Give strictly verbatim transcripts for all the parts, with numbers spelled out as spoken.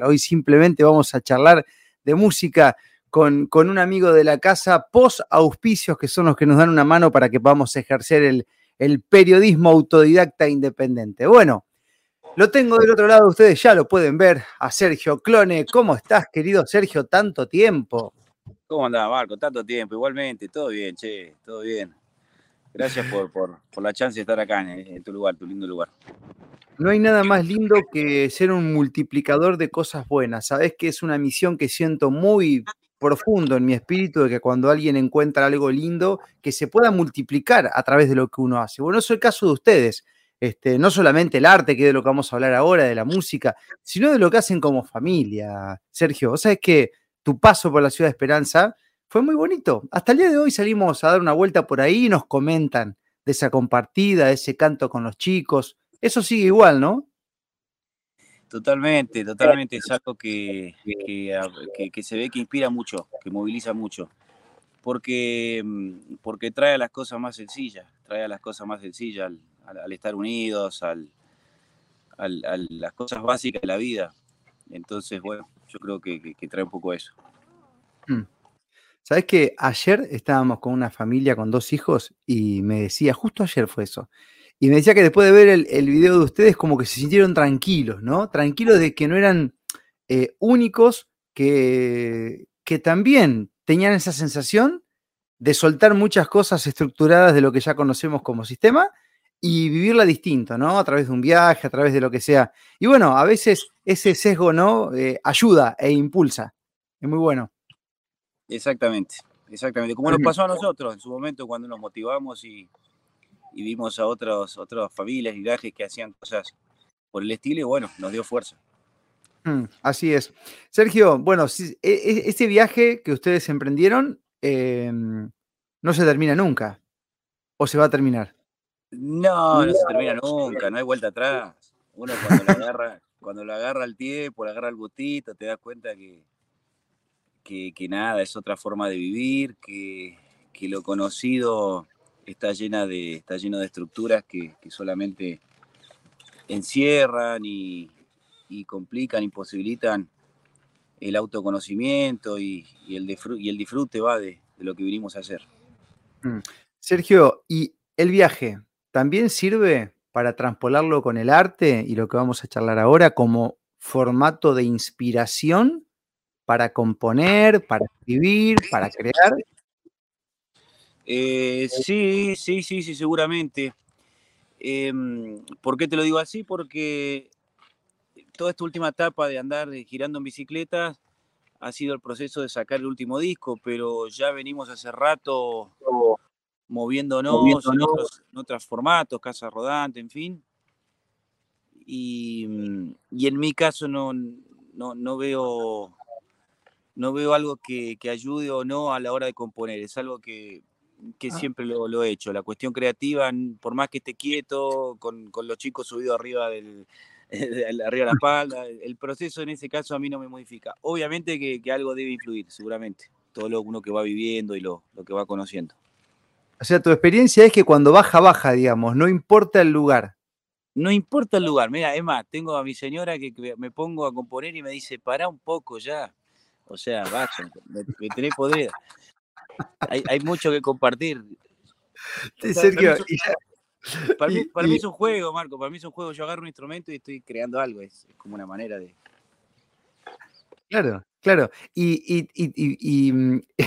Hoy simplemente vamos a charlar de música con, con un amigo de la casa, post auspicios, que son los que nos dan una mano para que podamos ejercer el, el periodismo autodidacta independiente. Bueno, lo tengo del otro lado, ustedes ya lo pueden ver, a Sergio KloNNe. ¿Cómo estás, querido Sergio? Tanto tiempo. ¿Cómo andás, Marco? Tanto tiempo, igualmente. Todo bien, che, todo bien. Gracias por, por, por la chance de estar acá en, en tu lugar, tu lindo lugar. No hay nada más lindo que ser un multiplicador de cosas buenas. Sabés que es una misión que siento muy profundo en mi espíritu, de que cuando alguien encuentra algo lindo, que se pueda multiplicar a través de lo que uno hace. Bueno, eso es el caso de ustedes. Este, no solamente el arte, que es de lo que vamos a hablar ahora, de la música, sino de lo que hacen como familia. Sergio, vos sabés que tu paso por la ciudad de Esperanza fue muy bonito. Hasta el día de hoy salimos a dar una vuelta por ahí y nos comentan de esa compartida, de ese canto con los chicos. Eso sigue igual, ¿no? Totalmente, totalmente. Es algo que, que, que, que se ve que inspira mucho, que moviliza mucho. Porque, porque trae a las cosas más sencillas, trae a las cosas más sencillas, al, al, al estar unidos, al, al, a las cosas básicas de la vida. Entonces, bueno, yo creo que, que, que trae un poco eso. Mm. ¿Sabés que ayer estábamos con una familia con dos hijos y me decía, justo ayer fue eso, y me decía que después de ver el, el video de ustedes como que se sintieron tranquilos, ¿no? Tranquilos de que no eran eh, únicos, que, que también tenían esa sensación de soltar muchas cosas estructuradas de lo que ya conocemos como sistema y vivirla distinto, ¿no? A través de un viaje, a través de lo que sea. Y bueno, a veces ese sesgo, ¿no? Eh, ayuda e impulsa. Es muy bueno. Exactamente, exactamente. Como nos pasó a nosotros en su momento cuando nos motivamos y, y vimos a otros, otras familias y viajes que hacían cosas por el estilo y bueno, nos dio fuerza. Mm, así es. Sergio, bueno, si, e, este viaje que ustedes emprendieron eh, no se termina nunca, ¿o se va a terminar? No, no se termina nunca, no hay vuelta atrás. Uno cuando lo agarra, cuando lo agarra al tiempo, lo agarra al gustito, te das cuenta que Que, que nada, es otra forma de vivir, que, que lo conocido está, llena de, está lleno de estructuras que, que solamente encierran y, y complican, imposibilitan el autoconocimiento y, y, el, disfrute, y el disfrute va de, de lo que vinimos a hacer. Sergio, ¿y el viaje también sirve para transpolarlo con el arte y lo que vamos a charlar ahora como formato de inspiración? ¿Para componer, para escribir, para crear? Eh, sí, sí, sí, sí, seguramente. Eh, ¿Por qué te lo digo así? Porque toda esta última etapa de andar girando en bicicleta ha sido el proceso de sacar el último disco, pero ya venimos hace rato moviéndonos, moviéndonos. En, otros, en otros formatos, Casa Rodante, en fin. Y, y en mi caso no, no, no veo... No veo algo que, que ayude o no a la hora de componer. Es algo que, que ah. siempre lo, lo he hecho. La cuestión creativa, por más que esté quieto, con, con los chicos subidos arriba, del, de, arriba de la espalda, el proceso en ese caso a mí no me modifica. Obviamente que, que algo debe influir, seguramente. Todo lo uno que va viviendo y lo, lo que va conociendo. O sea, tu experiencia es que cuando baja, baja, digamos. No importa el lugar. No importa el lugar. Mira, es más, tengo a mi señora que, que me pongo a componer y me dice, pará un poco ya. O sea, bacho, me, me tenés podrida. Hay, hay mucho que compartir. Sí, o sea, Sergio, para mí, un, para, mí, para mí es un juego, Marco, para mí es un juego. Yo agarro un instrumento y estoy creando algo. Es, es como una manera de... Claro, claro. Y, y, y, y, y,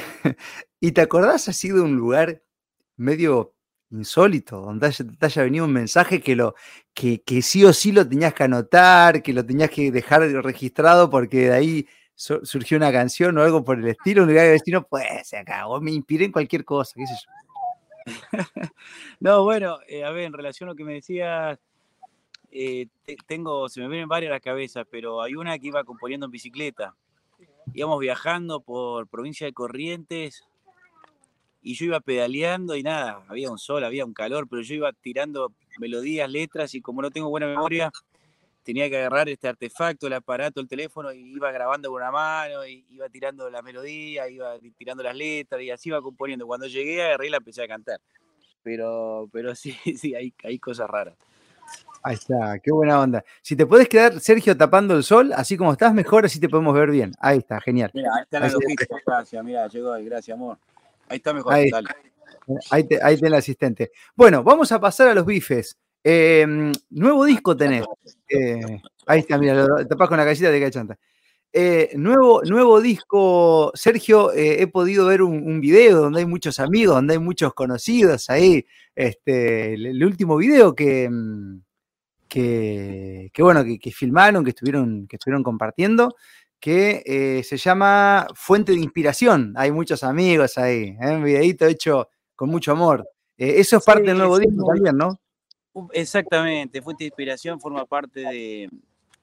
y te acordás así de un lugar medio insólito, donde haya, te haya venido un mensaje que, lo, que, que sí o sí lo tenías que anotar, que lo tenías que dejar registrado porque de ahí... surgió una canción o algo por el estilo, un lugar de destino, pues se acabó, me inspiré en cualquier cosa, qué sé yo. No, bueno, eh, a ver, en relación a lo que me decías, eh, tengo, se me vienen varias a la cabeza, pero hay una que iba componiendo en bicicleta. Íbamos viajando por provincia de Corrientes y yo iba pedaleando y nada, había un sol, había un calor, pero yo iba tirando melodías, letras y como no tengo buena memoria, tenía que agarrar este artefacto, el aparato, el teléfono, y iba grabando con una mano, y iba tirando las melodías, iba tirando las letras, y así iba componiendo. Cuando llegué, agarré y la empecé a cantar. Pero, pero sí, sí, hay, hay cosas raras. Ahí está, qué buena onda. Si te podés quedar, Sergio, tapando el sol, así como estás, mejor, así te podemos ver bien. Ahí está, genial. Mira, ahí está la logística, gracias, mira, llegó ahí, gracias, amor. Ahí está mejor, ahí, dale. Ahí te, ahí ten el asistente. Bueno, vamos a pasar a los bifes. Eh, nuevo disco tenés. Eh, ahí está, mira, lo tapás con la gallita de cachanta. Eh, nuevo, nuevo disco, Sergio, eh, he podido ver un, un video donde hay muchos amigos, donde hay muchos conocidos ahí, este, el, el último video que, que, que bueno, que, que filmaron, que estuvieron, que estuvieron compartiendo, que eh, se llama Fuente de Inspiración, hay muchos amigos ahí, ¿eh? Un videito hecho con mucho amor, eh, eso es parte sí, del nuevo sí, disco también, ¿no? Exactamente, Fuente de Inspiración forma parte de,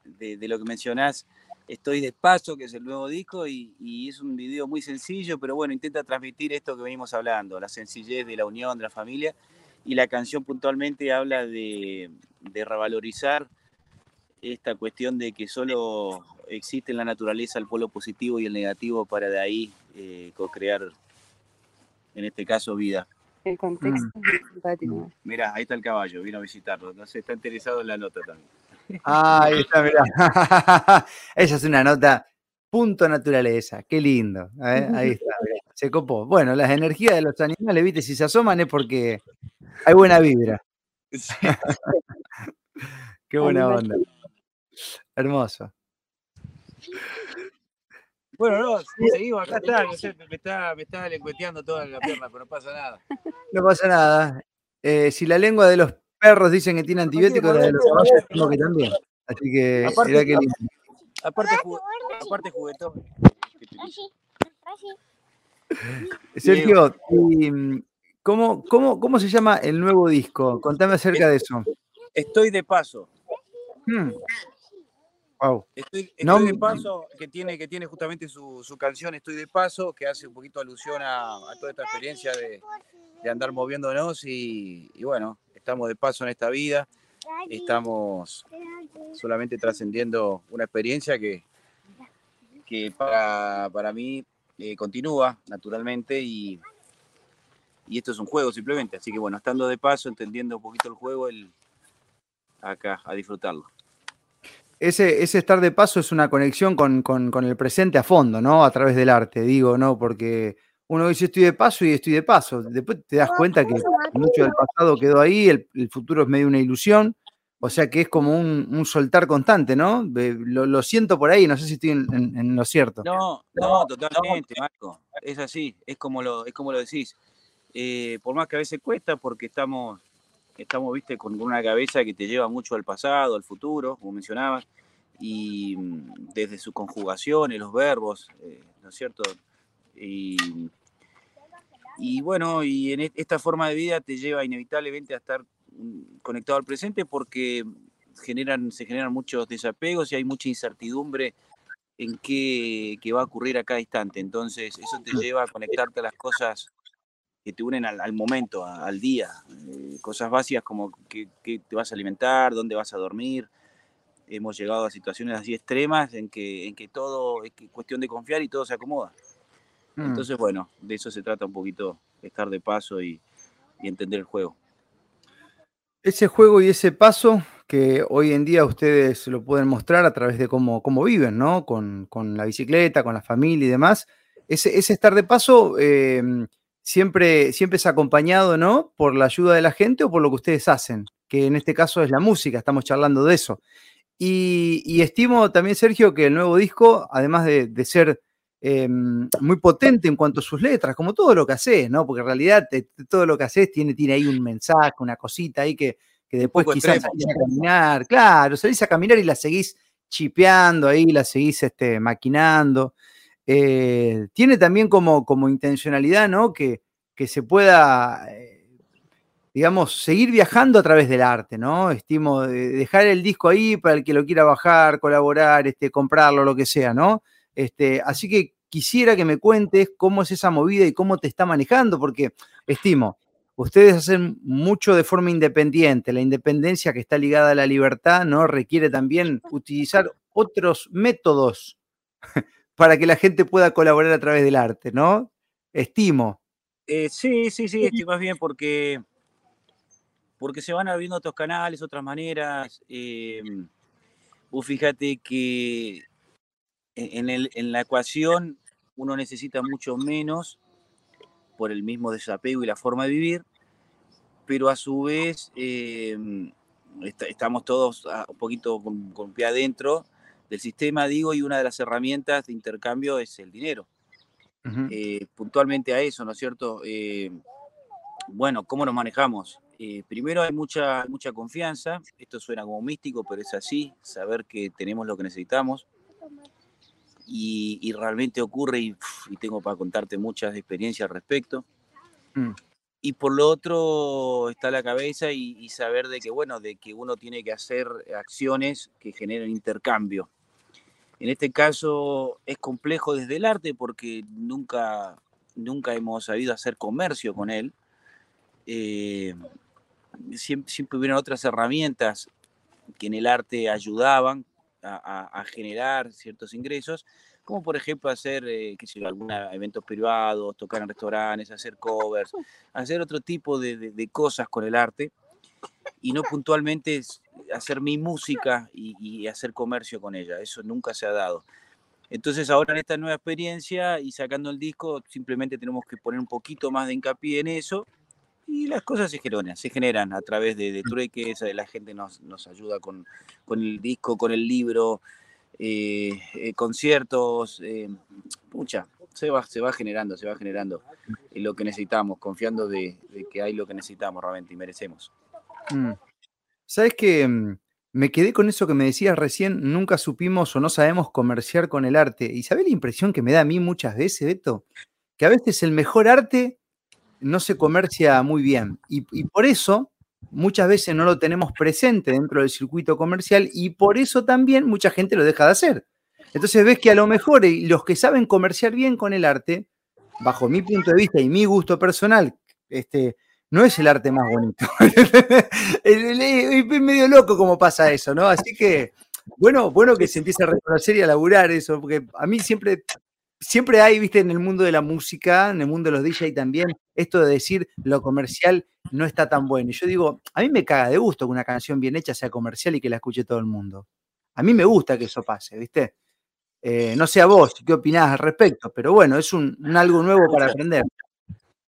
de, de lo que mencionás, Estoy de Paso, que es el nuevo disco, y, y es un video muy sencillo, pero bueno, intenta transmitir esto que venimos hablando, la sencillez de la unión, de la familia, y la canción puntualmente habla de, de revalorizar esta cuestión de que solo existe en la naturaleza el polo positivo y el negativo para de ahí eh, co-crear, en este caso, vida. El contexto mm. es simpático. Mirá, ahí está el caballo, vino a visitarlo, no sé, está interesado en la nota también. Ah, ahí está, mirá. Esa es una nota, punto naturaleza, qué lindo. ¿Eh? Ahí está, mirá. Se copó. Bueno, las energías de los animales, viste, si se asoman es porque hay buena vibra. Sí. Qué buena onda. Hermoso. Bueno, no, si seguimos, acá está, no sé, me está, me está lengueteando toda la pierna, pero no pasa nada. No pasa nada. Eh, si la lengua de los perros dicen que tiene antibióticos, la de los caballos tengo que también. Así que aparte, será que aparte, aparte juguetón. Sergio, ¿cómo, cómo, ¿cómo se llama el nuevo disco? Contame acerca de eso. Estoy de Paso. Hmm. Wow. Estoy, estoy no, de Paso, que tiene, que tiene justamente su, su canción Estoy de Paso, que hace un poquito alusión a, a toda esta experiencia de, de andar moviéndonos y, y bueno. Estamos de paso en esta vida, estamos solamente trascendiendo una experiencia que, que para, para mí eh, continúa naturalmente y, y esto es un juego simplemente. Así que bueno, estando de paso, entendiendo un poquito el juego, el, acá, a disfrutarlo. Ese, ese estar de paso es una conexión con, con, con el presente a fondo, ¿no? A través del arte, digo, ¿no? Porque uno dice estoy de paso y estoy de paso. Después te das cuenta que mucho del pasado quedó ahí, el, el futuro es medio una ilusión. O sea que es como un, un soltar constante, ¿no? Lo, lo siento por ahí, no sé si estoy en, en, en lo cierto. No, no, totalmente, Marco. Es así, es como lo, es como lo decís. Eh, por más que a veces cuesta, porque estamos, estamos viste, con una cabeza que te lleva mucho al pasado, al futuro, como mencionabas, y desde sus conjugaciones, los verbos, eh, ¿no es cierto? Y, y bueno, y en esta forma de vida te lleva inevitablemente a estar conectado al presente porque generan, se generan muchos desapegos y hay mucha incertidumbre en qué, qué va a ocurrir a cada instante. Entonces eso te lleva a conectarte a las cosas que te unen al, al momento, a, al día. Eh, cosas básicas como qué, qué te vas a alimentar, dónde vas a dormir. Hemos llegado a situaciones así extremas en que, en que todo es cuestión de confiar y todo se acomoda. Entonces, bueno, de eso se trata un poquito, estar de paso y, y entender el juego. Ese juego y ese paso que hoy en día ustedes lo pueden mostrar a través de cómo, cómo viven, ¿no? Con, con la bicicleta, con la familia y demás. Ese, ese estar de paso eh, siempre, siempre es acompañado, ¿no? Por la ayuda de la gente o por lo que ustedes hacen, que en este caso es la música, estamos charlando de eso. Y, y estimo también, Sergio, que el nuevo disco, además de, de ser Eh, muy potente en cuanto a sus letras, como todo lo que haces, ¿no? Porque en realidad te, todo lo que haces tiene, tiene ahí un mensaje, una cosita ahí que, que después quizás extremo. Salís a caminar, claro, salís a caminar y la seguís chipeando ahí, la seguís este, maquinando. Eh, tiene también como, como intencionalidad, ¿no? Que, que se pueda, eh, digamos, seguir viajando a través del arte, ¿no? Estimo, eh, dejar el disco ahí para el que lo quiera bajar, colaborar, este, comprarlo, lo que sea, ¿no? Este, así que quisiera que me cuentes cómo es esa movida y cómo te está manejando, porque estimo, ustedes hacen mucho de forma independiente, la independencia que está ligada a la libertad, ¿no? Requiere también utilizar otros métodos para que la gente pueda colaborar a través del arte, ¿no? Estimo. Eh, sí, sí, sí, estoy más bien porque porque se van abriendo otros canales, otras maneras. Eh, vos fíjate que en, el, en la ecuación uno necesita mucho menos por el mismo desapego y la forma de vivir, pero a su vez eh, está, estamos todos un poquito con, con pie adentro del sistema, digo, y una de las herramientas de intercambio es el dinero. Uh-huh. eh, puntualmente a eso, ¿no es cierto? Eh, bueno, ¿cómo nos manejamos? Eh, primero hay mucha, mucha confianza, esto suena como místico, pero es así, saber que tenemos lo que necesitamos, y, y realmente ocurre, y, y tengo para contarte muchas experiencias al respecto. Mm. Y por lo otro está la cabeza y, y saber de que, bueno, de que uno tiene que hacer acciones que generen intercambio. En este caso es complejo desde el arte porque nunca, nunca hemos sabido hacer comercio con él. Eh, siempre, siempre hubieron otras herramientas que en el arte ayudaban a, a, a generar ciertos ingresos, como por ejemplo hacer eh, qué sé yo, algunos eventos privados, tocar en restaurantes, hacer covers, hacer otro tipo de, de, de cosas con el arte, y no puntualmente hacer mi música y, y hacer comercio con ella. Eso nunca se ha dado. Entonces ahora en esta nueva experiencia y sacando el disco, simplemente tenemos que poner un poquito más de hincapié en eso. Y las cosas se generan, se generan a través de, de trueques, la gente nos, nos ayuda con, con el disco, con el libro, eh, eh, conciertos, eh, pucha, se va, se va generando, se va generando lo que necesitamos, confiando de, de que hay lo que necesitamos realmente y merecemos. ¿Sabes qué? Me quedé con eso que me decías recién, nunca supimos o no sabemos comerciar con el arte. ¿Y sabés la impresión que me da a mí muchas veces, Beto? Que a veces el mejor arte no se comercia muy bien y, y por eso muchas veces no lo tenemos presente dentro del circuito comercial y por eso también mucha gente lo deja de hacer. Entonces ves que a lo mejor los que saben comerciar bien con el arte, bajo mi punto de vista y mi gusto personal, este, no es el arte más bonito. Es medio loco como pasa eso, ¿no? Así que bueno, bueno que se empiece a reconocer y a laburar eso, porque a mí siempre... Siempre hay, viste, en el mundo de la música, en el mundo de los D J también, esto de decir lo comercial no está tan bueno. Y yo digo, a mí me caga de gusto que una canción bien hecha sea comercial y que la escuche todo el mundo. A mí me gusta que eso pase, viste. Eh, no sé a vos, ¿qué opinás al respecto? Pero bueno, es un, un algo nuevo para aprender.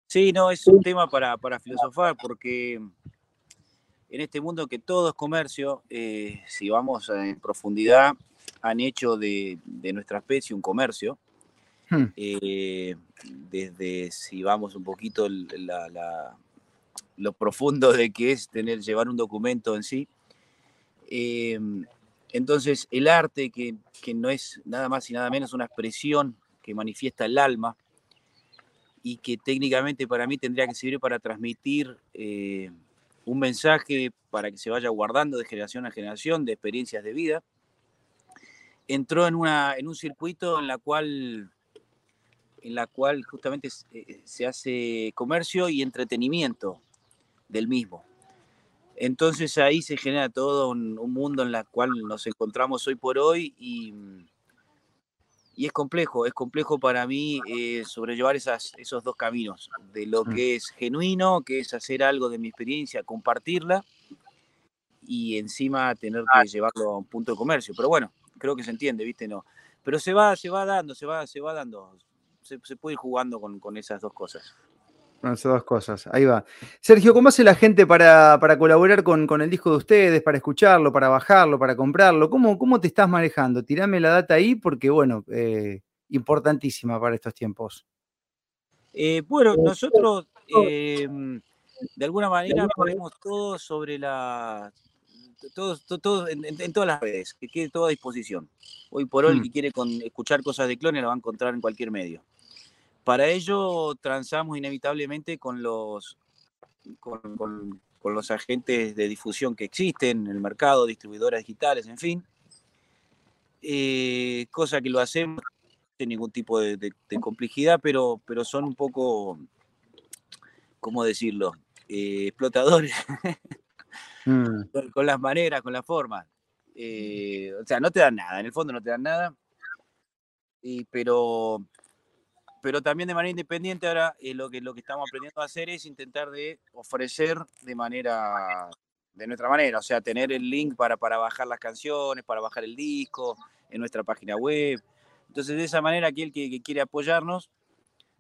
Sí, no, es un tema para, para filosofar, porque en este mundo que todo es comercio, eh, si vamos en profundidad, han hecho de, de nuestra especie un comercio. Hmm. Eh, desde si vamos un poquito la, la, lo profundo de que es tener, llevar un documento en sí, eh, entonces el arte que, que no es nada más y nada menos una expresión que manifiesta el alma y que técnicamente para mí tendría que servir para transmitir eh, un mensaje para que se vaya guardando de generación a generación, de experiencias de vida, entró en, una, en un circuito en la cual en la cual justamente se hace comercio y entretenimiento del mismo. Entonces ahí se genera todo un, un mundo en el cual nos encontramos hoy por hoy y, y es complejo, es complejo para mí eh, sobrellevar esas, esos dos caminos, de lo que es genuino, que es hacer algo de mi experiencia, compartirla y encima tener que llevarlo a un punto de comercio. Pero bueno, creo que se entiende, ¿viste? No. Pero se va, se va dando, se va, se va dando... Se, se puede ir jugando con, con esas dos cosas. Con esas dos cosas, ahí va. Sergio, ¿cómo hace la gente para, para colaborar con, con el disco de ustedes, para escucharlo, para bajarlo, para comprarlo? ¿Cómo, cómo te estás manejando? Tirame la data ahí porque, bueno, eh, importantísima para estos tiempos. Eh, bueno, nosotros eh, de alguna manera ponemos todo sobre la... Todos, todos, en, en todas las redes, que quede todo a disposición. Hoy por hoy, mm. el que quiere con, escuchar cosas de klonne lo va a encontrar en cualquier medio. Para ello, transamos inevitablemente con los, con, con, con los agentes de difusión que existen en el mercado, distribuidoras digitales, en fin. Eh, cosa que lo hacemos sin ningún tipo de, de, de complejidad, pero, pero son un poco, ¿cómo decirlo?, eh, explotadores. Mm. Con, con las maneras, con las formas. Eh, o sea, no te dan nada, en el fondo no te dan nada. Y, pero, pero también de manera independiente ahora eh, lo que lo que estamos aprendiendo a hacer es intentar de ofrecer de manera, de nuestra manera, o sea, tener el link para, para bajar las canciones, para bajar el disco, en nuestra página web. Entonces, de esa manera, aquel que, que quiere apoyarnos,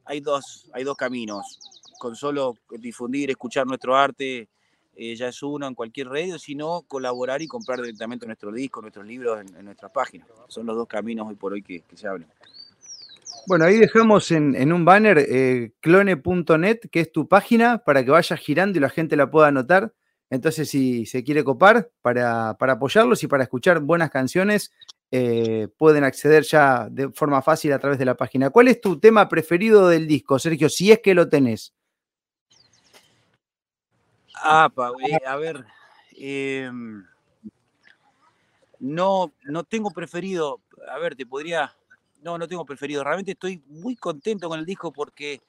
hay dos, hay dos caminos. Con solo difundir, escuchar nuestro arte, eh, ya es uno en cualquier radio, sino colaborar y comprar directamente nuestro disco, nuestros libros, en, en nuestra página. Son los dos caminos hoy por hoy que, que se hablan. Bueno, ahí dejamos en, en un banner eh, klonne punto net, que es tu página, para que vaya girando y la gente la pueda anotar. Entonces, si se quiere copar para, para apoyarlos y para escuchar buenas canciones, eh, pueden acceder ya de forma fácil a través de la página. ¿Cuál es tu tema preferido del disco, Sergio, si es que lo tenés? Ah, pa, eh, a ver, eh, no, no tengo preferido, a ver, te podría... No, no tengo preferido. Realmente estoy muy contento con el disco porque,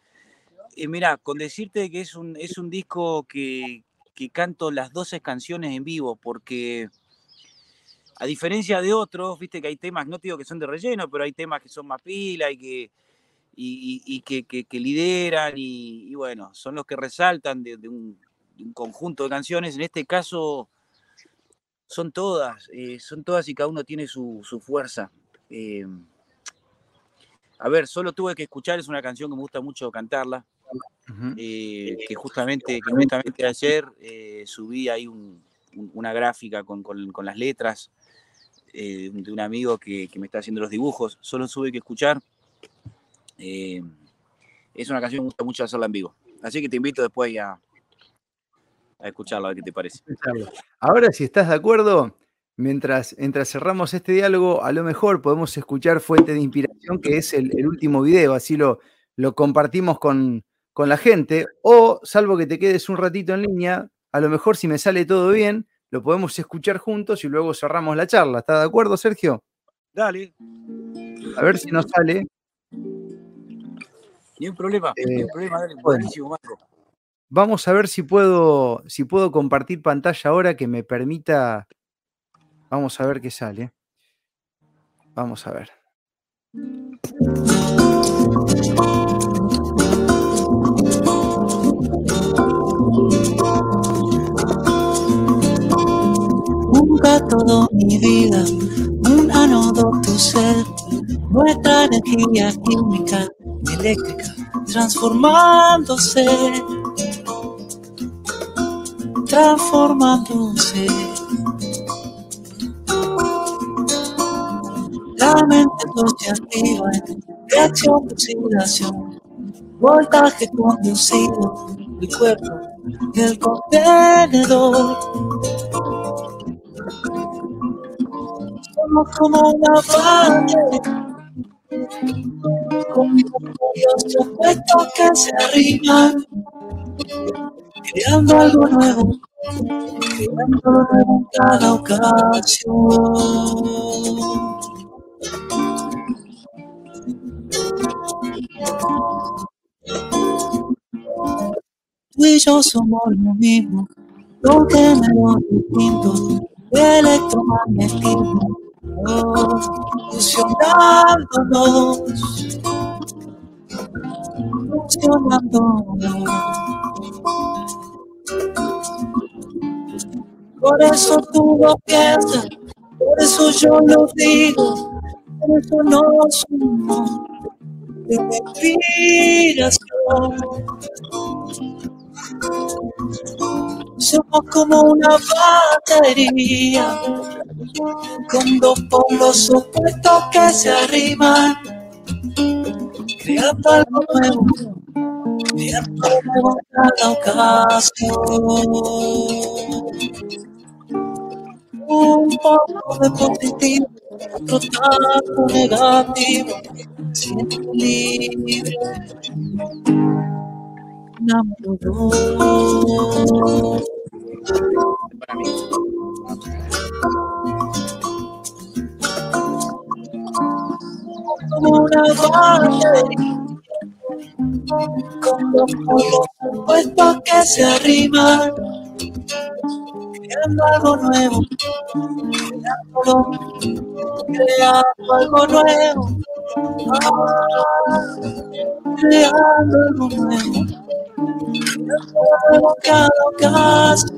eh, mirá, con decirte que es un, es un disco que, que canto las doce canciones en vivo, porque a diferencia de otros, viste que hay temas, no te digo que son de relleno, pero hay temas que son más pila y que, y, y, y que, que, que lideran y, y bueno, son los que resaltan de, de, un, de un conjunto de canciones. En este caso son todas, eh, son todas y cada uno tiene su, su fuerza. Eh, A ver, solo tuve que escuchar, es una canción que me gusta mucho cantarla, uh-huh. eh, que, justamente, que justamente ayer eh, subí ahí un, un, una gráfica con, con, con las letras eh, de un amigo que, que me está haciendo los dibujos. Solo tuve que escuchar. Eh, es una canción que me gusta mucho hacerla en vivo. Así que te invito después a, a escucharla, a ver qué te parece. Ahora, si estás de acuerdo... Mientras, mientras cerramos este diálogo, a lo mejor podemos escuchar Fuente de Inspiración, que es el, el último video, así lo, lo compartimos con, con la gente, o, salvo que te quedes un ratito en línea, a lo mejor si me sale todo bien, lo podemos escuchar juntos y luego cerramos la charla. ¿Estás de acuerdo, Sergio? Dale. A ver si nos sale. Ni un problema, eh, ni un problema, dale, buenísimo, Marco. Vamos a ver si puedo, si puedo compartir pantalla ahora que me permita... Vamos a ver qué sale. Vamos a ver. Nunca toda mi vida, un ánodo tu ser, nuestra energía química y eléctrica transformándose, transformándose. La mente asociativa en reacción de oxidación, voltaje conducido, el cuerpo y el contenedor. Somos como una banda, con varios objetos que se arriman, creando algo nuevo, creando algo nuevo en cada ocasión. Tú y yo somos lo mismo, dos géneros distintos de electromagnetismo, fusionándonos, fusionándonos. Por eso tú lo piensas, por eso yo lo digo, por eso no somos de inspiración. Somos como una batería con dos polos opuestos que se arriman, creando algo nuevo, creando algo nuevo en cada ocasión. Un poco de positivo, otro tanto negativo, siempre libre, enamorado. Como una batería, con los polos opuestos que se arriman, creando algo nuevo, creando algo nuevo. Ah. creando el momento. Yo cada ocasión.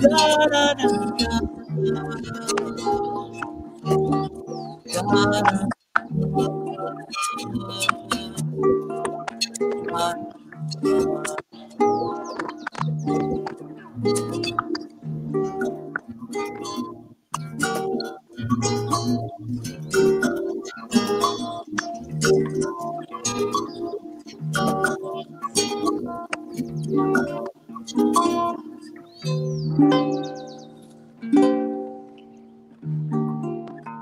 La, la, la, la, la.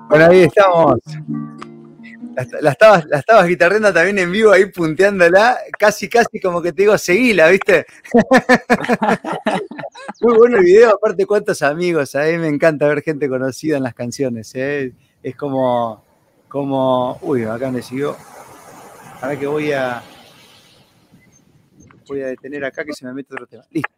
Bueno, ahí estamos. La estabas, la estabas guitarreando también en vivo, ahí punteándola, casi, casi como que te digo, seguila, ¿viste? Muy bueno el video, aparte cuántos amigos, a mí me encanta ver gente conocida en las canciones, ¿eh? Es como, como, uy, acá me siguió, ahora que voy a, voy a detener acá que se me mete otro tema, listo.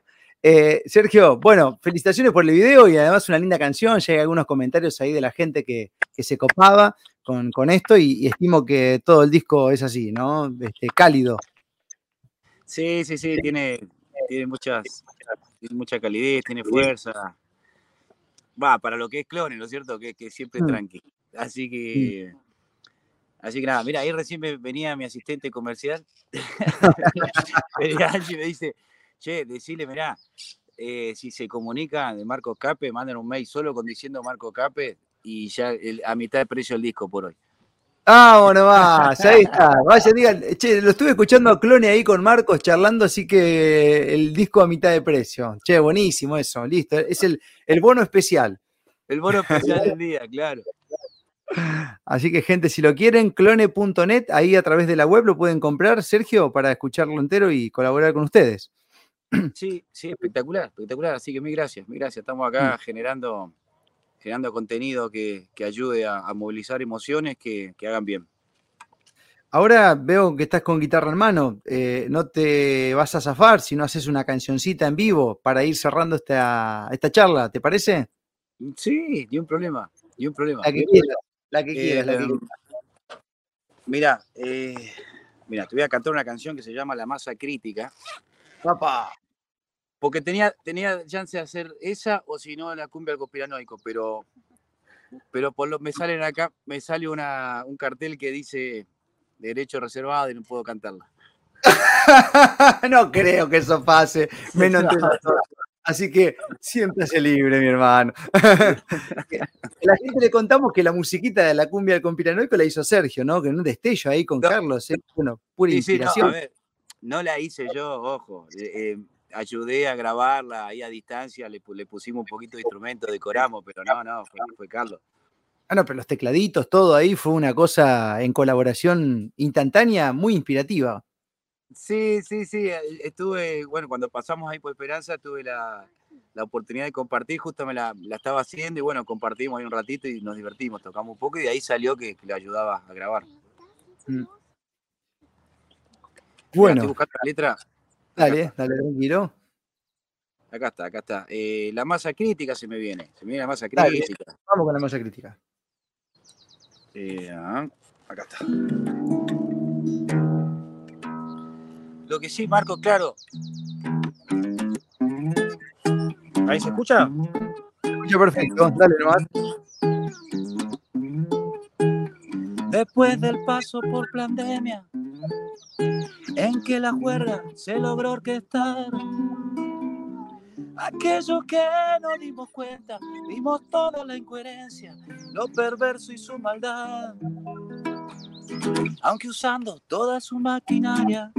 Eh, Sergio, bueno, felicitaciones por el video y además una linda canción, ya hay algunos comentarios ahí de la gente que, que se copaba con, con esto y, y estimo que todo el disco es así, ¿no? Este, cálido. Sí, sí, sí, tiene, tiene, muchas, tiene mucha calidez, tiene fuerza. Va, para lo que es klonne, ¿no es cierto? Que, que siempre mm. tranqui. Así que... Mm. Así que nada, mira, ahí recién me venía mi asistente comercial. Venía y me dice... Che, decirle, mirá, eh, si se comunica de Marcos Kappes, manden un mail solo con diciendo Marcos Kappes y ya el, a mitad de precio el disco por hoy. Ah, bueno, va, ahí está. Vaya, digan, che, lo estuve escuchando a klonne ahí con Marcos charlando, así que el disco a mitad de precio. Che, buenísimo eso, listo. Es el, el bono especial. El bono especial del día, claro. Así que, gente, si lo quieren, klonne punto net, ahí a través de la web lo pueden comprar, Sergio, para escucharlo entero y colaborar con ustedes. Sí, sí, espectacular, espectacular. Así que mil gracias, mil gracias. Estamos acá mm. generando, generando contenido que, que ayude a, a movilizar emociones que, que hagan bien. Ahora veo que estás con guitarra en mano. Eh, no te vas a zafar si no haces una cancioncita en vivo para ir cerrando esta, esta charla, ¿te parece? Sí, ni un problema, ni un problema. La que quieras, la que quieras. Eh, eh, mira, eh, mira, te voy a cantar una canción que se llama La masa crítica. Papá. Porque tenía, tenía chance de hacer esa o si no la cumbia del conspiranoico, pero, pero por lo, me salen acá, me sale una, un cartel que dice derecho reservado y no puedo cantarla. No creo que eso pase, menos no. Así que siéntase libre, mi hermano. La gente le contamos que la musiquita de la cumbia del conspiranoico la hizo Sergio, ¿no? Que en un destello ahí con no. Carlos, ¿eh? Bueno, pura sí, inspiración. Sí, no, a ver. No la hice yo, ojo, eh, ayudé a grabarla ahí a distancia, le, le pusimos un poquito de instrumento, decoramos, pero no, no, fue, fue Carlos. Ah, no, pero los tecladitos, todo ahí fue una cosa en colaboración instantánea muy inspirativa. Sí, sí, sí, estuve, bueno, cuando pasamos ahí por Esperanza tuve la, la oportunidad de compartir, justo me la, la estaba haciendo y bueno, compartimos ahí un ratito y nos divertimos, tocamos un poco y de ahí salió que, que le ayudaba a grabar. Mm. Bueno, estoy buscando la letra. Dale, dale, tranquilo. Acá está, acá está. Eh, la masa crítica se me viene. Se me viene la masa crítica. Dale, vamos con la masa crítica. Eh, acá está. Lo que sí, Marco, claro. ¿Ahí se escucha? Se escucha perfecto. Dale nomás. Después del paso por pandemia, en que la juerga se logró orquestar, aquellos que no dimos cuenta, vimos toda la incoherencia, lo perverso y su maldad. Aunque usando toda su maquinaria,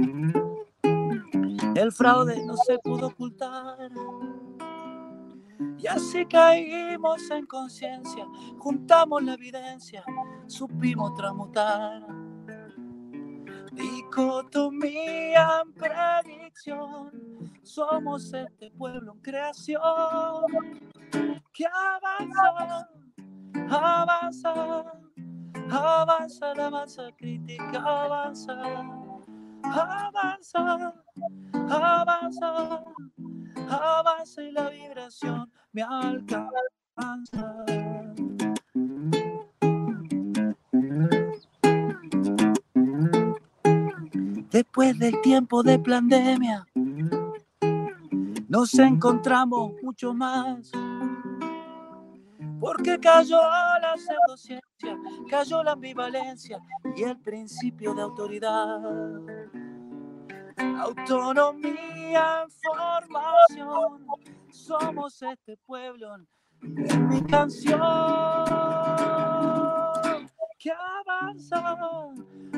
el fraude no se pudo ocultar. Y así caímos en conciencia, juntamos la evidencia, supimos transmutar. Dicotomía en predicción, somos este pueblo en creación, que avanza, avanza, avanza la masa crítica, avanza, avanza, avanza, avanza y la vibración me alcanza. después del tiempo de pandemia, nos encontramos mucho más. Porque cayó la pseudociencia, cayó la ambivalencia y el principio de autoridad. Autonomía, formación, somos este pueblo en mi canción que avanza,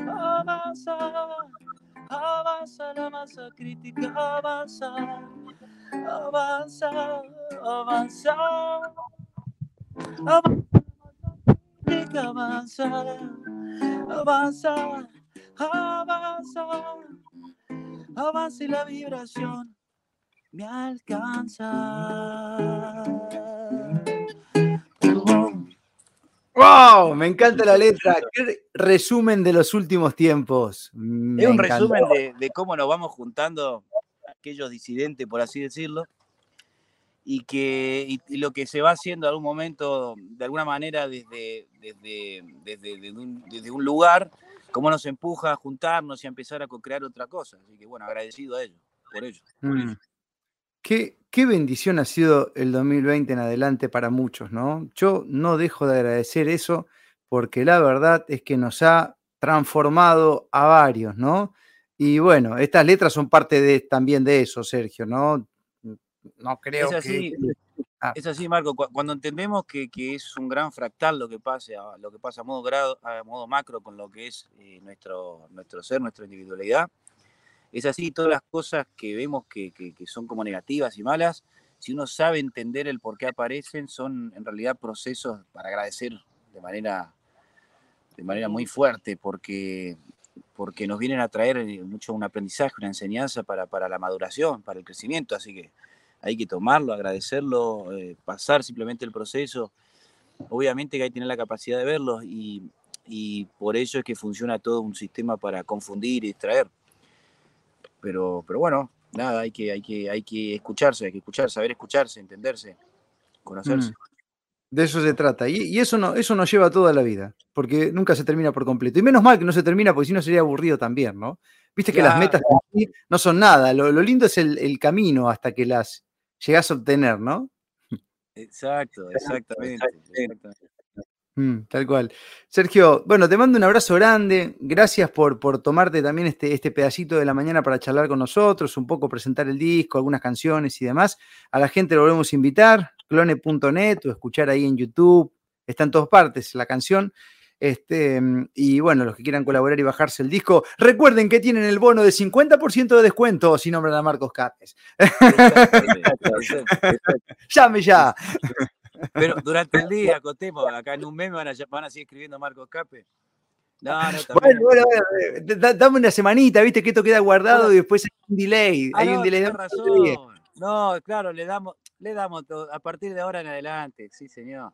avanza, avanza la masa crítica, avanza, avanza, avanza, avanza, avanza, avanza, avanza y la vibración me alcanza. ¡Wow! Me encanta la letra. Qué resumen de los últimos tiempos. Me es un encantó. Resumen de, de cómo nos vamos juntando aquellos disidentes, por así decirlo, y que y, y lo que se va haciendo en algún momento, de alguna manera, desde, desde, desde, desde, un, desde un lugar, cómo nos empuja a juntarnos y a empezar a co-crear otra cosa. Así que, bueno, agradecido a ellos, por ellos. Por ellos. Mm. Qué, qué bendición ha sido el dos mil veinte en adelante para muchos, ¿no? Yo no dejo de agradecer eso porque la verdad es que nos ha transformado a varios, ¿no? Y bueno, estas letras son parte de, también de eso, Sergio, ¿no? No creo es así, que... Ah. Es así, Marco. Cuando entendemos que, que es un gran fractal lo que pasa, lo que pasa a modo, grado, a modo macro con lo que es eh, nuestro, nuestro ser, nuestra individualidad, es así, todas las cosas que vemos que, que, que son como negativas y malas, si uno sabe entender el por qué aparecen, son en realidad procesos para agradecer de manera, de manera muy fuerte, porque, porque nos vienen a traer mucho un aprendizaje, una enseñanza para, para la maduración, para el crecimiento, así que hay que tomarlo, agradecerlo, eh, pasar simplemente el proceso. Obviamente que hay que tener la capacidad de verlo y, y por ello es que funciona todo un sistema para confundir y distraer. Pero, pero bueno, nada, hay que, hay, que, hay que escucharse, hay que escuchar, saber escucharse, entenderse, conocerse. De eso se trata. Y, y eso, no, eso nos lleva toda la vida, porque nunca se termina por completo. Y menos mal que no se termina, porque si no sería aburrido también, ¿no? Viste que ya. Las metas no son nada. Lo, lo lindo es el, el camino hasta que las llegás a obtener, ¿no? Exacto, exactamente. exactamente. Mm, tal cual. Sergio, bueno, te mando un abrazo grande, gracias por, por tomarte también este, este pedacito de la mañana para charlar con nosotros, un poco presentar el disco, algunas canciones y demás. A la gente lo volvemos a invitar, klonne punto net o escuchar ahí en YouTube, está en todas partes la canción. Este, y bueno, los que quieran colaborar y bajarse el disco, recuerden que tienen el bono de cincuenta por ciento de descuento si nombran a Marcos Kappes. Llame ya. Pero durante el día, contemos, acá en un mes van a, van a seguir escribiendo Marcos Kappes. No, no, bueno, bueno, bueno, dame una semanita, viste que esto queda guardado y después hay un delay. Ah, hay no, un delay. Razón. No, claro, le damos, le damos todo, a partir de ahora en adelante, sí, señor.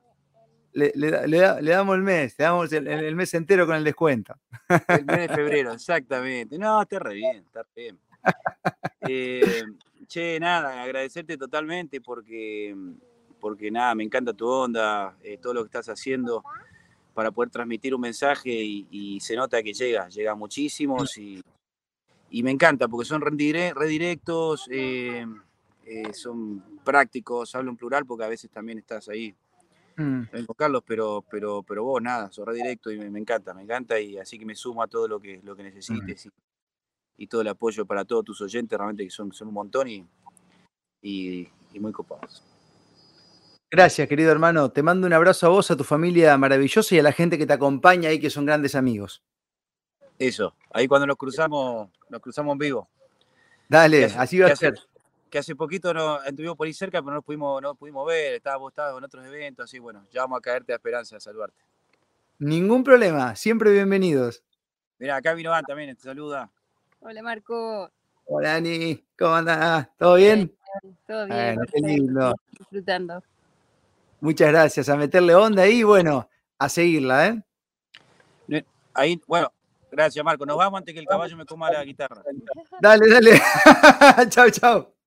Le, le, le, da, le damos el mes, le damos el, el mes entero con el descuento. El mes de febrero, exactamente. No, está re bien, está re bien. Eh, che, nada, agradecerte totalmente porque... porque nada, me encanta tu onda, eh, todo lo que estás haciendo para poder transmitir un mensaje y, y se nota que llega, llega a muchísimos y, y me encanta porque son redirectos, eh, eh, son prácticos, hablo en plural porque a veces también estás ahí mm. en Carlos, pero, pero, pero vos nada, sos redirecto y me, me encanta, me encanta y así que me sumo a todo lo que, lo que necesites mm. y, y todo el apoyo para todos tus oyentes, realmente que son, son un montón y, y, y muy copados. Gracias, querido hermano. Te mando un abrazo a vos, a tu familia maravillosa y a la gente que te acompaña ahí, que son grandes amigos. Eso, ahí cuando nos cruzamos, nos cruzamos en vivo. Dale, hace, así va a ser. Hace, que hace poquito nos estuvimos por ahí cerca, pero no nos pudimos, no nos pudimos ver, estabas vos estabas en otros eventos, así bueno, ya vamos a caerte a Esperanza, a saludarte. Ningún problema, siempre bienvenidos. Mirá, acá vino Van también, te saluda. Hola, Marco. Hola, Ani, ¿cómo andás? ¿Todo bien? Todo bien, bueno, qué lindo. Disfrutando. Muchas gracias, a meterle onda ahí, bueno, a seguirla, ¿eh? Ahí, bueno, gracias Marco, nos vamos antes que el caballo me coma la guitarra. Dale, dale, chao, chao.